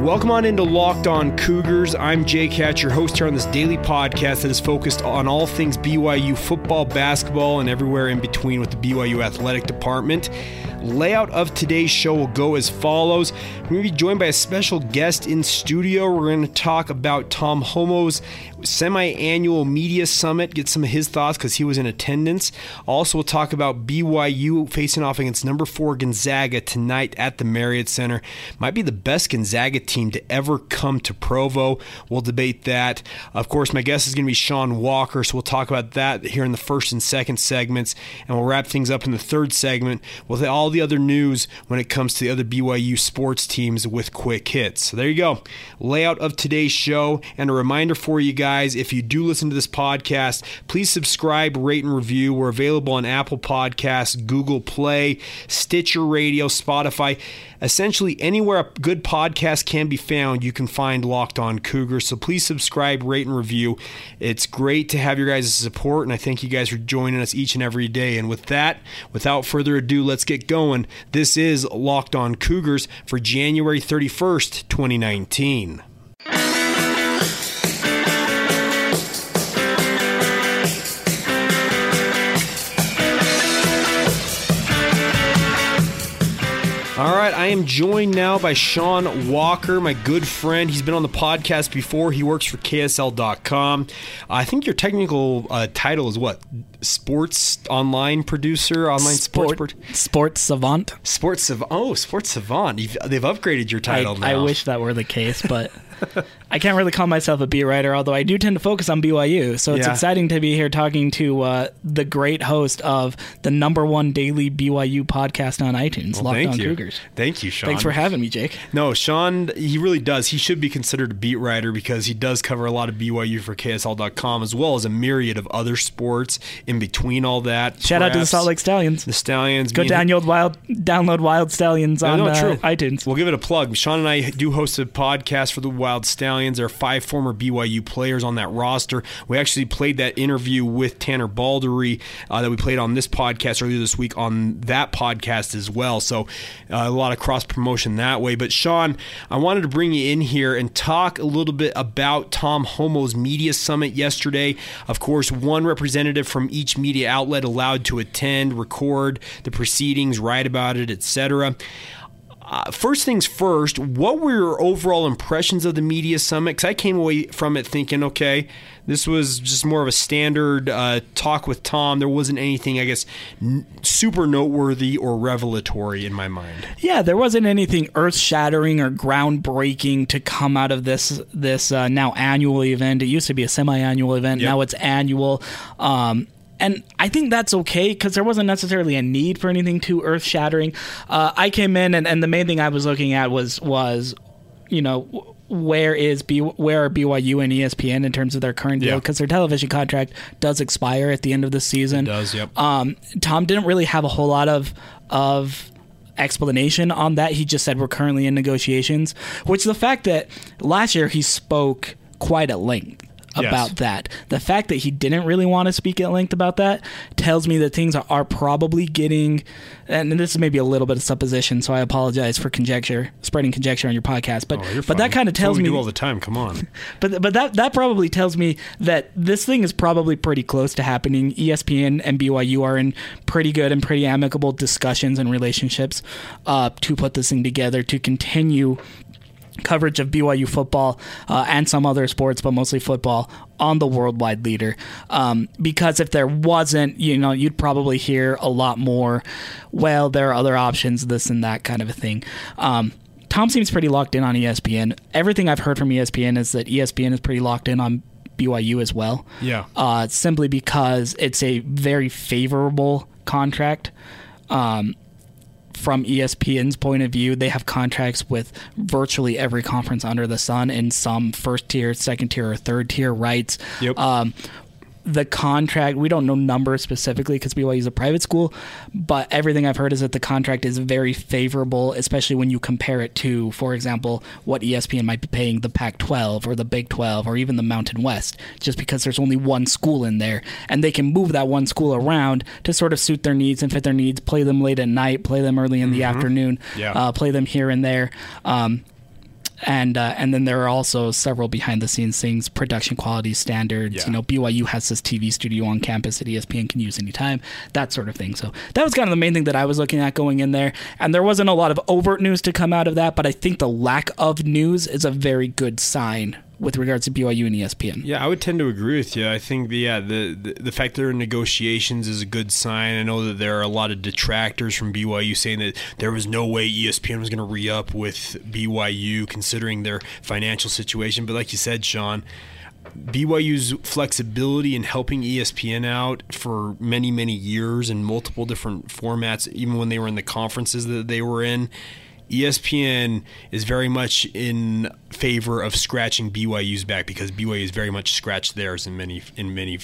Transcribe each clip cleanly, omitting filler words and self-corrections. Welcome on into Locked On Cougars. I'm Jake Hatch, your host here on this daily podcast that is focused on all things BYU football, basketball, and everywhere in between with the BYU athletic department. Layout of today's show will go as follows. We're going to be joined by a special guest in studio. We're going to talk about Tom Holmoe's semi-annual media summit, get some of his thoughts because he was in attendance. Also, we'll talk about BYU facing off against number 4 Gonzaga tonight at the Marriott Center. Might be the best Gonzaga team to ever come to Provo. We'll debate that. Of course, my guest is going to be Sean Walker, so we'll talk about that here in the first and second segments, and we'll wrap things up in the third segment with all the other news when it comes to the other BYU sports teams with quick hits. So there you go. Layout of today's show, and a reminder for you guys, if you do listen to this podcast, please subscribe, rate, and review. We're available on Apple Podcasts, Google Play, Stitcher Radio, Spotify. Essentially, anywhere a good podcast can be found, you can find Locked On Cougars. So please subscribe, rate, and review. It's great to have your guys' support, and I thank you guys for joining us each and every day. And with that, without further ado, let's get going. This is Locked On Cougars for January 31st, 2019. All right, I am joined now by Sean Walker, my good friend. He's been on the podcast before. He works for KSL.com. I think your technical title is what? Sports online producer, online sports savant. Sports savant. They've upgraded your title now. I wish that were the case, but I can't really call myself a beat writer, although I do tend to focus on BYU. So it's exciting to be here talking to the great host of the #1 daily BYU podcast on iTunes, Locked On Cougars. Thank you, Sean. Thanks for having me, Jake. No, Sean, he really does. He should be considered a beat writer because he does cover a lot of BYU for KSL.com as well as a myriad of other sports in between all that. Shout out to the Salt Lake Stallions. The Stallions. Go download Wild Stallions on iTunes. We'll give it a plug. Sean and I do host a podcast for the Wild Stallions. There are 5 former BYU players on that roster. We actually played that interview with Tanner Baldery that we played on this podcast earlier this week on that podcast as well. So a lot of cross promotion that way. But Sean, I wanted to bring you in here and talk a little bit about Tom Holmoe's media summit yesterday. Of course, one representative from each media outlet allowed to attend, record the proceedings, write about it, etc. First things first, what were your overall impressions of the media summit? Because I came away from it thinking, okay, this was just more of a standard talk with Tom. There wasn't anything, I guess, super noteworthy or revelatory in my mind. Yeah, there wasn't anything earth-shattering or groundbreaking to come out of this now annual event. It used to be a semi-annual event. Yep. Now it's annual. And I think that's okay because there wasn't necessarily a need for anything too earth-shattering. I came in and the main thing I was looking at was you know, where are BYU and ESPN in terms of their current deal? Because their television contract does expire at the end of the season. It does, yep. Tom didn't really have a whole lot of explanation on that. He just said we're currently in negotiations, which the fact that last year he spoke quite at length about that. The fact that he didn't really want to speak at length about that tells me that things are probably getting, and this is maybe a little bit of supposition, so I apologize for spreading conjecture on your podcast, but that kind of tells me we do all the time, come on. but that probably tells me that this thing is probably pretty close to happening. ESPN and BYU are in pretty good and pretty amicable discussions and relationships to put this thing together to continue coverage of BYU football and some other sports, but mostly football, on the worldwide leader. Because if there wasn't, you'd probably hear a lot more, well, there are other options, this and that kind of a thing. Tom seems pretty locked in on ESPN. Everything I've heard from ESPN is that ESPN is pretty locked in on BYU as well. Yeah. Simply because it's a very favorable contract. From ESPN's point of view, they have contracts with virtually every conference under the sun in some first tier, second tier, or third tier rights. Yep. The contract, we don't know numbers specifically because BYU is a private school, but everything I've heard is that the contract is very favorable, especially when you compare it to, for example, what ESPN might be paying the Pac-12 or the Big 12 or even the Mountain West, just because there's only one school in there, and they can move that one school around to sort of suit their needs and fit their needs, play them late at night, play them early in the afternoon, play them here and there. And then there are also several behind-the-scenes things, production quality standards. Yeah. BYU has this TV studio on campus that ESPN can use anytime, that sort of thing. So that was kind of the main thing that I was looking at going in there. And there wasn't a lot of overt news to come out of that, but I think the lack of news is a very good sign with regards to BYU and ESPN. Yeah, I would tend to agree with you. I think the fact they're in negotiations is a good sign. I know that there are a lot of detractors from BYU saying that there was no way ESPN was going to re-up with BYU considering their financial situation. But like you said, Sean, BYU's flexibility in helping ESPN out for many, many years in multiple different formats, even when they were in the conferences that they were in, ESPN is very much in favor of scratching BYU's back because BYU has very much scratched theirs in many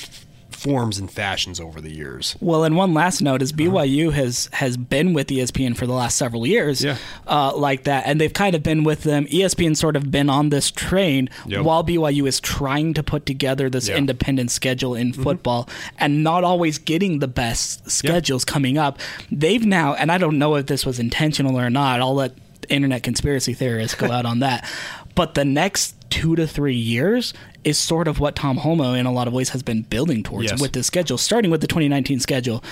forms and fashions over the years. Well, and one last note is BYU has been with ESPN for the last several years like that, and they've kind of been with them. ESPN's sort of been on this train while BYU is trying to put together this independent schedule in football and not always getting the best schedules coming up. They've now, and I don't know if this was intentional or not, I'll let internet conspiracy theorists go out on that, but the next 2 to 3 years is sort of what Tom Holmoe in a lot of ways has been building towards with this schedule, starting with the 2019 schedule,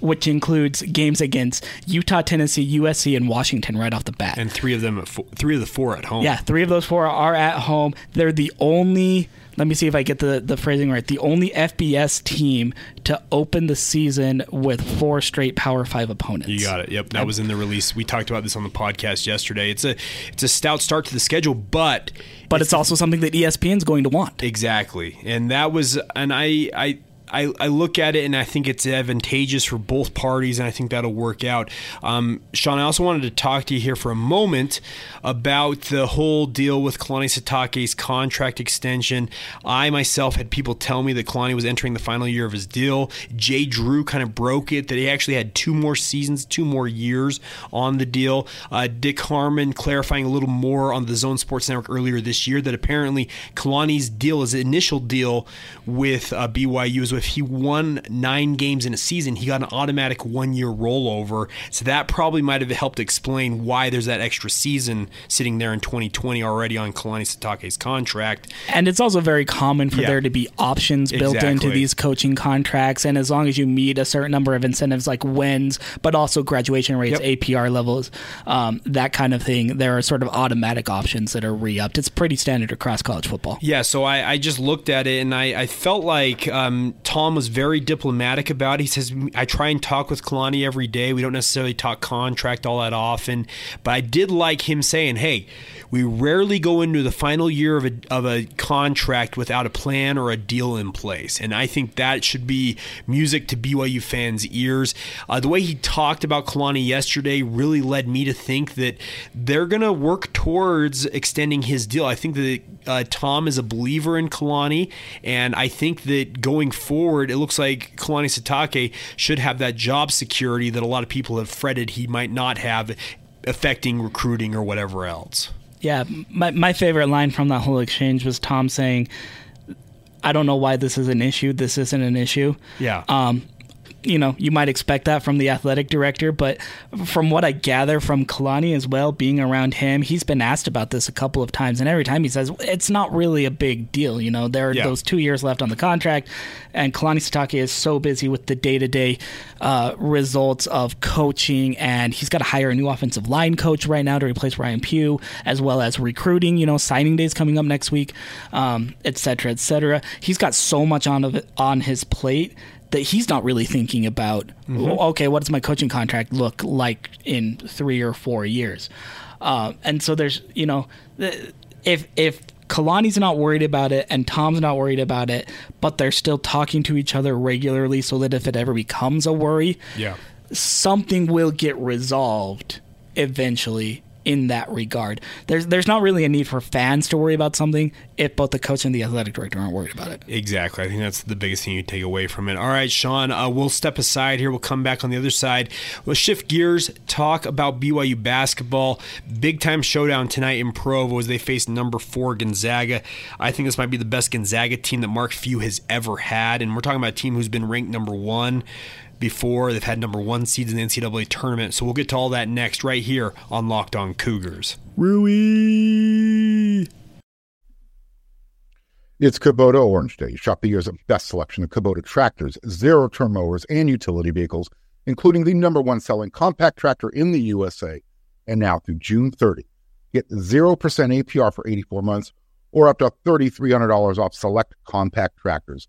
which includes games against Utah, Tennessee, USC, and Washington right off the bat. And three of the four at home. Yeah, three of those four are at home. They're the only, let me see if I get the phrasing right, the only FBS team to open the season with four straight Power 5 opponents. You got it. Yep, that was in the release. We talked about this on the podcast yesterday. It's a stout start to the schedule, but it's also something that ESPN's going to want. Exactly. And that was, and I look at it and I think it's advantageous for both parties, and I think that'll work out. Sean, I also wanted to talk to you here for a moment about the whole deal with Kalani Sitake's contract extension. I myself had people tell me that Kalani was entering the final year of his deal. Jay Drew kind of broke it, that he actually had two more years on the deal. Dick Harmon clarifying a little more on the Zone Sports Network earlier this year that apparently Kalani's deal, his initial deal with BYU, is if he won 9 games in a season, he got an automatic 1-year rollover. So that probably might have helped explain why there's that extra season sitting there in 2020 already on Kalani Sitake's contract. And it's also very common for there to be options built into these coaching contracts. And as long as you meet a certain number of incentives like wins, but also graduation rates, APR levels, that kind of thing, there are sort of automatic options that are re-upped. It's pretty standard across college football. Yeah, so I just looked at it and I felt like Tom was very diplomatic about it. He says, I try and talk with Kalani every day. We don't necessarily talk contract all that often, but I did like him saying, hey, we rarely go into the final year of a contract without a plan or a deal in place. And I think that should be music to BYU fans' ears. The way he talked about Kalani yesterday really led me to think that they're going to work towards extending his deal. I think that Tom is a believer in Kalani, and I think that going forward, it looks like Kalani Sitake should have that job security that a lot of people have fretted he might not have, affecting recruiting or whatever else. Yeah, my favorite line from that whole exchange was Tom saying, I don't know why this is an issue. This isn't an issue. Yeah. you know, you might expect that from the athletic director, but from what I gather from Kalani as well, being around him, he's been asked about this a couple of times, and every time he says, it's not really a big deal, you know, there are those 2 years left on the contract, and Kalani Sitake is so busy with the day-to-day results of coaching, and he's got to hire a new offensive line coach right now to replace Ryan Pugh, as well as recruiting, you know, signing days coming up next week, et cetera, et cetera. He's got so much on his plate that he's not really thinking about, okay, what does my coaching contract look like in 3 or 4 years? And so there's, you know, if Kalani's not worried about it and Tom's not worried about it, but they're still talking to each other regularly so that if it ever becomes a worry, something will get resolved eventually in that regard. There's not really a need for fans to worry about something if both the coach and the athletic director aren't worried about it. Exactly. I think that's the biggest thing you take away from it. All right, Sean, we'll step aside here. We'll come back on the other side. We'll shift gears, talk about BYU basketball. Big-time showdown tonight in Provo as they face number 4 Gonzaga. I think this might be the best Gonzaga team that Mark Few has ever had, and we're talking about a team who's been ranked number 1 before. They've had number 1 seeds in the NCAA tournament, so we'll get to all that next right here on Locked On Cougars. Rui! It's Kubota Orange Day. Shop the year's best selection of Kubota tractors, zero-turn mowers, and utility vehicles, including the number 1 selling compact tractor in the USA. And now through June 30, get 0% APR for 84 months or up to $3,300 off select compact tractors.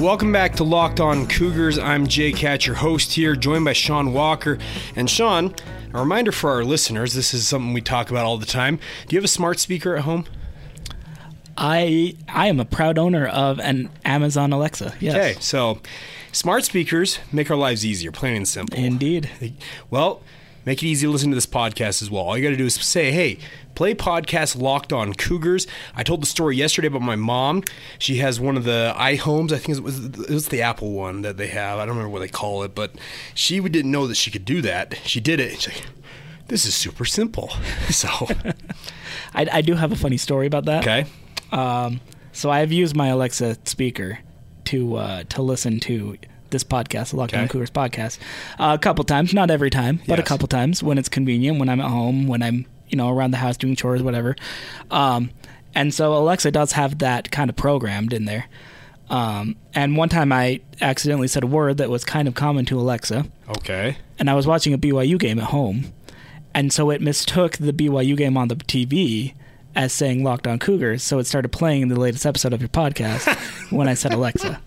Welcome back to Locked On Cougars. I'm Jake Hatch, your host here, joined by Sean Walker. And Sean, a reminder for our listeners, this is something we talk about all the time. Do you have a smart speaker at home? I am a proud owner of an Amazon Alexa, yes. Okay, so smart speakers make our lives easier, plain and simple. Indeed. Well, make it easy to listen to this podcast as well. All you got to do is say, hey, play podcast Locked On Cougars. I told the story yesterday about my mom. She has one of the iHomes. I think it was the Apple one that they have. I don't remember what they call it, but she didn't know that she could do that. She did it. She's like, this is super simple. So I do have a funny story about that. Okay. So I've used my Alexa speaker to listen to this podcast, the Locked On Cougars podcast, a couple times, not every time, but a couple times when it's convenient, when I'm at home, when I'm, you know, around the house doing chores, whatever. And so Alexa does have that kind of programmed in there. And one time I accidentally said a word that was kind of common to Alexa. Okay. And I was watching a BYU game at home. And so it mistook the BYU game on the TV as saying Locked On Cougars. So it started playing in the latest episode of your podcast when I said Alexa.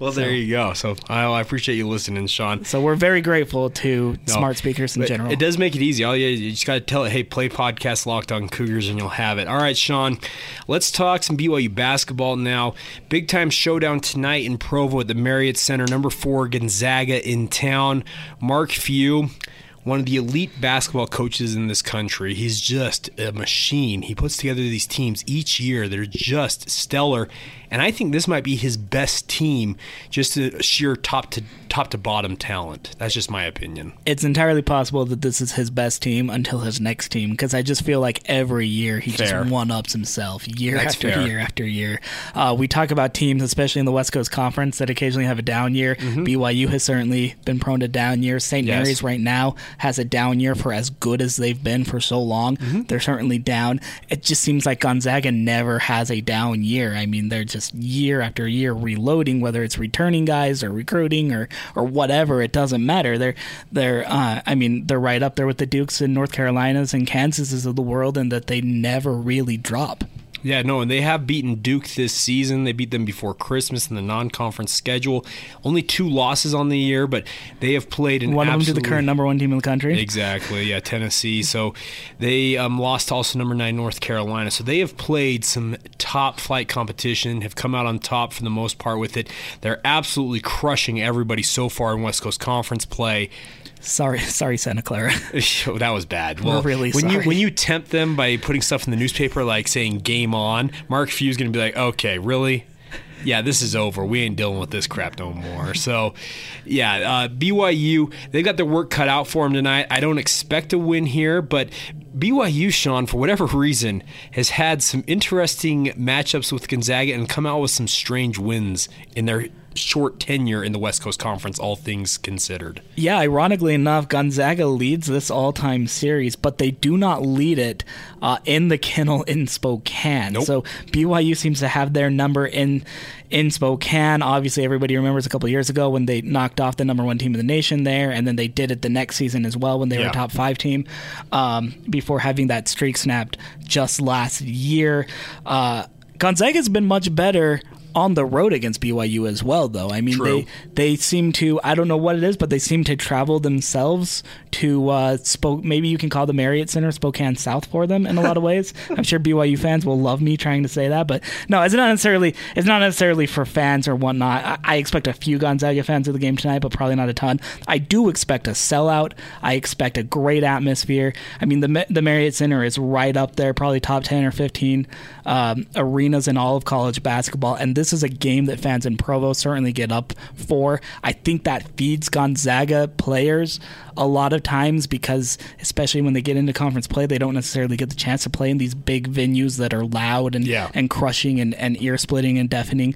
Well, there you go. So I appreciate you listening, Sean. So we're very grateful to smart speakers in general. It does make it easy. You just got to tell it, hey, play podcast Locked On Cougars, and you'll have it. All right, Sean, let's talk some BYU basketball now. Big-time showdown tonight in Provo at the Marriott Center. Number 4, Gonzaga in town. Mark Few, one of the elite basketball coaches in this country. He's just a machine. He puts together these teams each year. They're just stellar. And I think this might be his best team, just a sheer top to bottom talent. That's just my opinion. It's entirely possible that this is his best team until his next team, because I just feel like every year he just one-ups himself year after year. We talk about teams, especially in the West Coast Conference, that occasionally have a down year. BYU has certainly been prone to down years. St. Mary's right now has a down year for as good as they've been for so long. They're certainly down. It just seems like Gonzaga never has a down year. I mean, they're just year after year reloading, whether it's returning guys or recruiting or whatever, it doesn't matter. They're right up there with the Dukes and North Carolinas and Kansases of the world, and that they never really drop. Yeah, no, and they have beaten Duke this season. They beat them before Christmas in the non-conference schedule. Only 2 losses on the year, but they have played an one of them to the current number 1 team in the country. Exactly, yeah, Tennessee. So they lost to also number 9 North Carolina. So they have played some top-flight competition, have come out on top for the most part with it. They're absolutely crushing everybody so far in West Coast Conference play. Sorry, Santa Clara. Oh, that was bad. Well, really sorry. When you tempt them by putting stuff in the newspaper like saying game on, Mark Few is going to be like, okay, really? Yeah, this is over. We ain't dealing with this crap no more. So, yeah, BYU, they've got their work cut out for them tonight. I don't expect a win here, but BYU, Sean, for whatever reason, has had some interesting matchups with Gonzaga and come out with some strange wins in their short tenure in the West Coast Conference, all things considered. Yeah, ironically enough, Gonzaga leads this all-time series, but they do not lead it in the kennel in Spokane. Nope. So BYU seems to have their number in Spokane. Obviously, everybody remembers a couple of years ago when they knocked off the number 1 team in the nation there, and then they did it the next season as well when they were a top 5 team before having that streak snapped just last year. Gonzaga's been much better on the road against BYU as well, though. I mean, they seem to, I don't know what it is, but they seem to travel themselves to maybe you can call the Marriott Center Spokane South for them in a lot of ways. I'm sure BYU fans will love me trying to say that, but no, it's not necessarily for fans or whatnot. I expect a few Gonzaga fans at the game tonight, but probably not a ton. I do expect a sellout. I expect a great atmosphere. I mean, the Marriott Center is right up there, probably top 10 or 15 arenas in all of college basketball, and this is a game that fans in Provo certainly get up for. I think that feeds Gonzaga players a lot of times because, especially when they get into conference play, they don't necessarily get the chance to play in these big venues that are loud and crushing and ear-splitting and deafening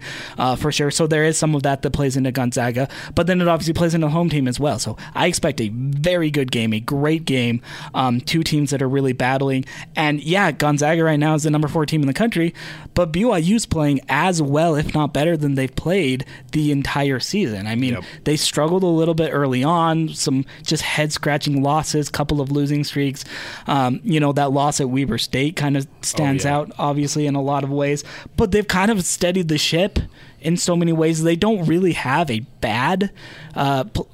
for sure. So there is some of that plays into Gonzaga, but then it obviously plays into the home team as well. So I expect a very good game, a great game, 2 teams that are really battling. And yeah, Gonzaga right now is the number 4 team in the country, but BYU's playing as well, if not better than they've played the entire season. I mean, they struggled a little bit early on, some just head-scratching losses, couple of losing streaks. That loss at Weber State kind of stands out, obviously, in a lot of ways. But they've kind of steadied the ship in so many ways. They don't really have a bad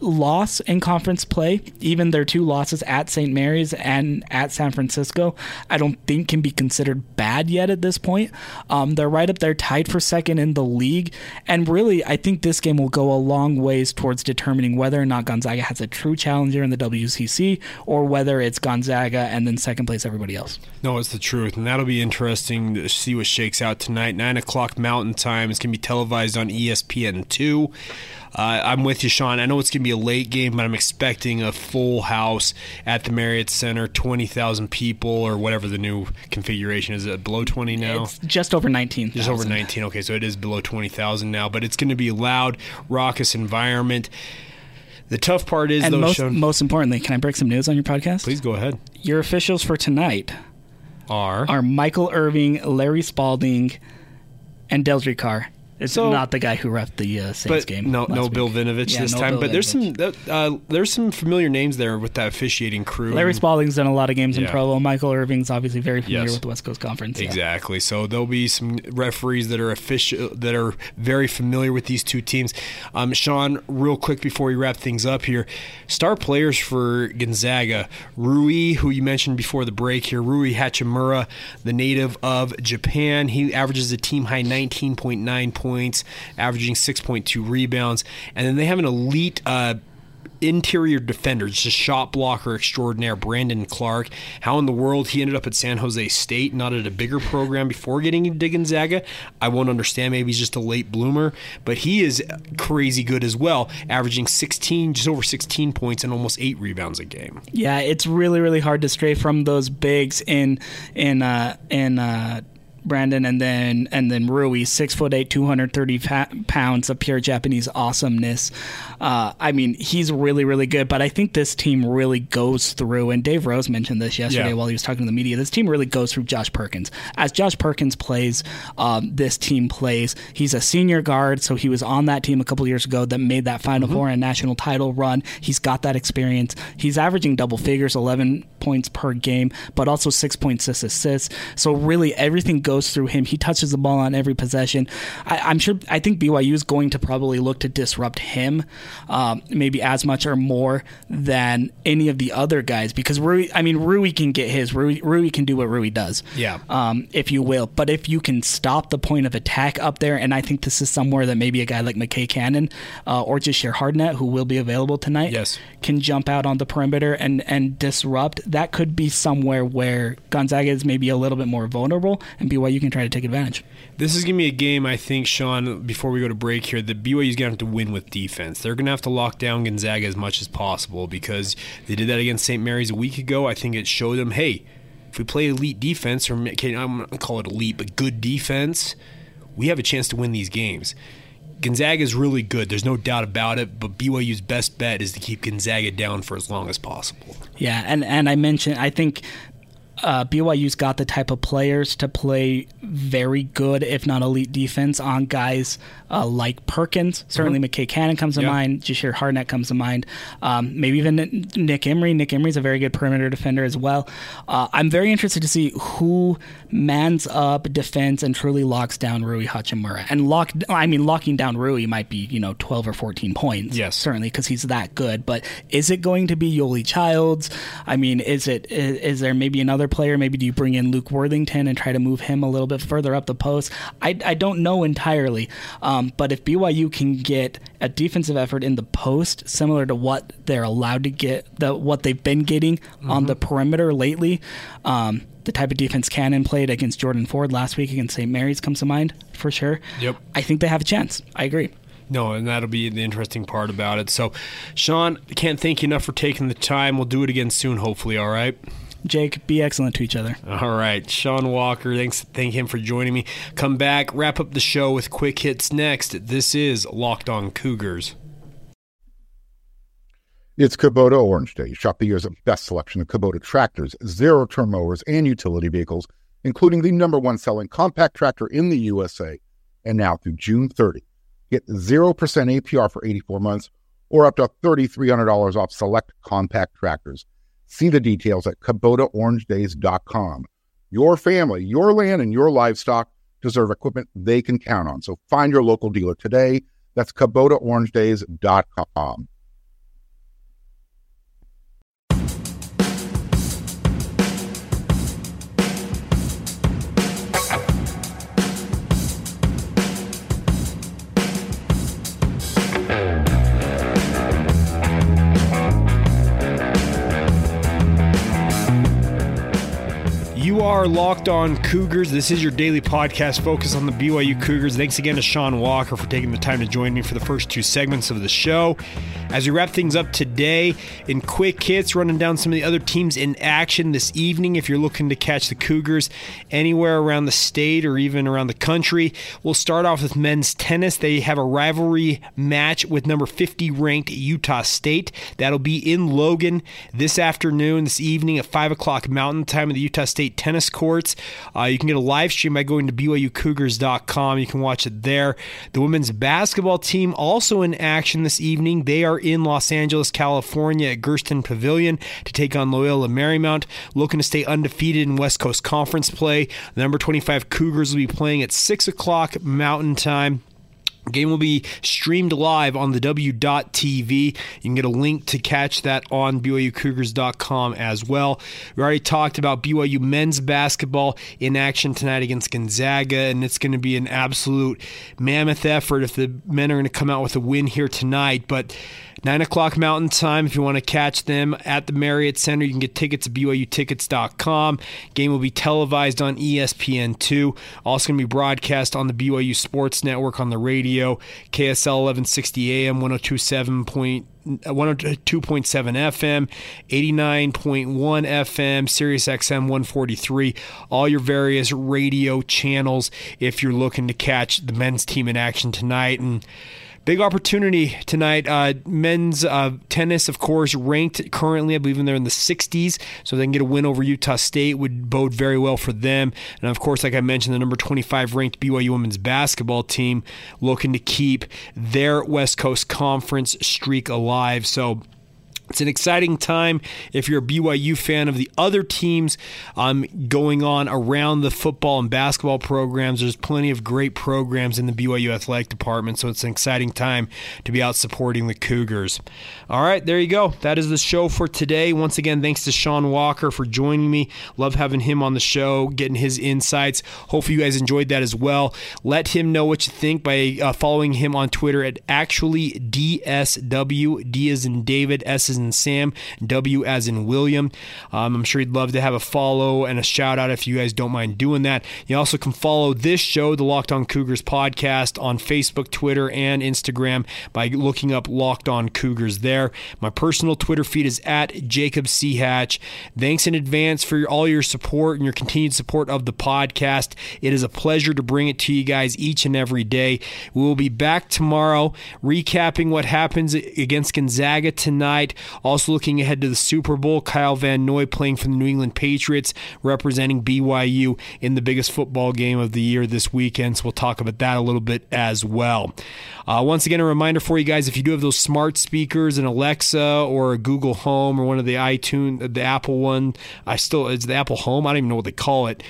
loss in conference play. Even their 2 losses at St. Mary's and at San Francisco, I don't think can be considered bad yet at this point. They're right up there tied for second in the league. And really, I think this game will go a long ways towards determining whether or not Gonzaga has a true challenger in the WCC or whether it's Gonzaga and then second place everybody else. No, it's the truth. And that'll be interesting to see what shakes out tonight. 9:00 Mountain Time. It's going to be televised on ESPN2. I'm with you, Sean. I know it's going to be a late game, but I'm expecting a full house at the Marriott Center, 20,000 people or whatever the new configuration is. Is it below 20 now? It's just over 19,000. Just over 19. Okay, so it is below 20,000 now, but it's going to be a loud, raucous environment. The tough part is, most importantly, can I break some news on your podcast? Please go ahead. Your officials for tonight are Michael Irving, Larry Spalding, and Delsry Carr. It's not the guy who reffed the Saints game. No Bill Vinovich this time. But there's some familiar names there with that officiating crew. Larry Spalding's done a lot of games in Provo. Michael Irving's obviously very familiar with the West Coast Conference. Exactly. Yeah. So there'll be some referees that are official, that are very familiar with these 2 teams. Sean, real quick before we wrap things up here, star players for Gonzaga. Rui, who you mentioned before the break here, Rui Hachimura, the native of Japan. He averages a team-high 19.9 points, averaging 6.2 rebounds. And then they have an elite interior defender, just a shot blocker extraordinaire, Brandon Clark. How in the world he ended up at San Jose State, not at a bigger program before getting into Gonzaga, I won't understand. Maybe he's just a late bloomer, but he is crazy good as well, averaging just over 16 points and almost 8 rebounds a game. Yeah, it's really, really hard to stray from those bigs in Brandon and then Rui, 6'8", 230 pounds of pure Japanese awesomeness. I mean, he's really, really good, but I think this team really goes through, and Dave Rose mentioned this yesterday while he was talking to the media, this team really goes through Josh Perkins. As Josh Perkins plays, this team plays. He's a senior guard, so he was on that team a couple years ago that made that Final Four and national title run. He's got that experience. He's averaging double figures, 11 points per game, but also 6 points assists. So really everything goes goes through him. He touches the ball on every possession. I think BYU is going to probably look to disrupt him maybe as much or more than any of the other guys, because Rui can get his. Rui can do what Rui does, if you will. But if you can stop the point of attack up there, and I think this is somewhere that maybe a guy like McKay Cannon or Jashir Hardnett, who will be available tonight, can jump out on the perimeter and disrupt, that could be somewhere where Gonzaga is maybe a little bit more vulnerable and BYU can try to take advantage. This is going to be a game, I think, Sean, before we go to break here, that BYU's going to have to win with defense. They're going to have to lock down Gonzaga as much as possible, because they did that against St. Mary's a week ago. I think it showed them, hey, if we play elite defense, or I'm going to call it elite, but good defense, we have a chance to win these games. Gonzaga is really good. There's no doubt about it, but BYU's best bet is to keep Gonzaga down for as long as possible. Yeah, and I mentioned, I think BYU's got the type of players to play very good, if not elite, defense on guys like Perkins. Certainly McKay Cannon comes to mind. Jashir Hardnett comes to mind. Maybe even Nick Emery. Nick Emery's a very good perimeter defender as well. I'm very interested to see who mans up defense and truly locks down Rui Hachimura. And locking down Rui might be 12 or 14 points, certainly, because he's that good. But is it going to be Yoli Childs? Is there maybe another player? Maybe do you bring in Luke Worthington and try to move him a little bit further up the post? I don't know entirely, but if BYU can get a defensive effort in the post similar to what they're allowed to get, what they've been getting on the perimeter lately, the type of defense Cannon played against Jordan Ford last week against St. Mary's comes to mind for sure. I think they have a chance. I agree. No, and that'll be the interesting part about it. So, Sean, can't thank you enough for taking the time. We'll do it again soon, hopefully. All right, Jake, be excellent to each other. All right. Sean Walker, thank him for joining me. Come back, wrap up the show with quick hits next. This is Locked On Cougars. It's Kubota Orange Day. Shop the year's best selection of Kubota tractors, zero-turn mowers, and utility vehicles, including the number 1 selling compact tractor in the USA. And now through June 30, get 0% APR for 84 months or up to $3,300 off select compact tractors. See the details at KubotaOrangeDays.com. Your family, your land, and your livestock deserve equipment they can count on. So find your local dealer today. That's KubotaOrangeDays.com. You are Locked On Cougars. This is your daily podcast focus on the BYU Cougars. Thanks again to Sean Walker for taking the time to join me for the first two segments of the show. As we wrap things up today in quick hits, running down some of the other teams in action this evening. If you're looking to catch the Cougars anywhere around the state or even around the country, we'll start off with men's tennis. They have a rivalry match with number 50 ranked Utah State. That'll be in Logan this evening at 5 o'clock Mountain Time at the Utah State tennis courts. You can get a live stream by going to BYUCougars.com. You can watch it there. The women's basketball team also in action this evening. They are in Los Angeles, California at Gersten Pavilion to take on Loyola Marymount, looking to stay undefeated in West Coast Conference play. The number 25 Cougars will be playing at 6 o'clock Mountain Time. Game will be streamed live on the W.TV. You can get a link to catch that on BYUCougars.com as well. We already talked about BYU men's basketball in action tonight against Gonzaga, and it's going to be an absolute mammoth effort if the men are going to come out with a win here tonight. But 9 o'clock Mountain Time, if you want to catch them at the Marriott Center, you can get tickets at BYUTickets.com. Game will be televised on ESPN2. Also going to be broadcast on the BYU Sports Network on the radio, KSL 1160 AM, 102.7 FM, 89.1 FM, Sirius XM 143, all your various radio channels if you're looking to catch the men's team in action tonight. And big opportunity tonight. Men's tennis, of course, ranked currently. I believe they're in the 60s, so they can get a win over Utah State would bode very well for them. And, of course, like I mentioned, the number 25 ranked BYU women's basketball team looking to keep their West Coast Conference streak alive. So It's an exciting time if you're a BYU fan of the other teams going on around the football and basketball programs. There's plenty of great programs in the BYU athletic department, so it's an exciting time to be out supporting the Cougars. All right, there you go. That is the show for today. Once again, thanks to Sean Walker for joining me. Love having him on the show, getting his insights. Hopefully you guys enjoyed that as well. Let him know what you think by following him on Twitter at @actuallydSW. D as in David, S as in Sam, W as in William. I'm sure he'd love to have a follow and a shout out if you guys don't mind doing that. You also can follow this show, the Locked On Cougars podcast, on Facebook, Twitter, and Instagram by looking up Locked On Cougars there. My personal Twitter feed is @JacobCHatch. Thanks in advance for all your support and your continued support of the podcast. It is a pleasure to bring it to you guys each and every day. We will be back tomorrow recapping what happens against Gonzaga tonight. Also looking ahead to the Super Bowl, Kyle Van Noy playing for the New England Patriots, representing BYU in the biggest football game of the year this weekend. So we'll talk about that a little bit as well. Once again, a reminder for you guys, if you do have those smart speakers, an Alexa or a Google Home or one of the iTunes, the Apple one, it's the Apple Home. I don't even know what they call it.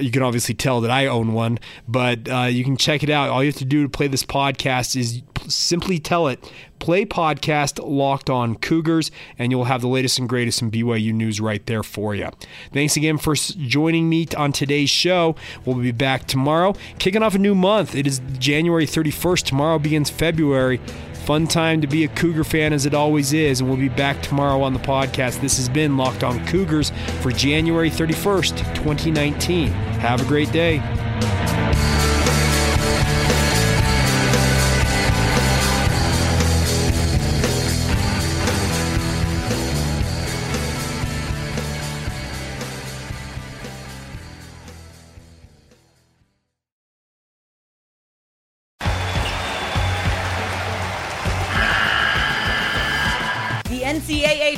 You can obviously tell that I own one, but you can check it out. All you have to do to play this podcast is simply tell it, play podcast Locked On Cougars, and you'll have the latest and greatest in BYU news right there for you. Thanks again for joining me on today's show. We'll be back tomorrow, kicking off a new month. It is January 31st. Tomorrow begins February. Fun time to be a Cougar fan, as it always is, and we'll be back tomorrow on the podcast. This has been Locked On Cougars for January 31st, 2019. Have a great day.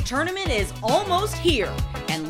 Tournament is almost here, and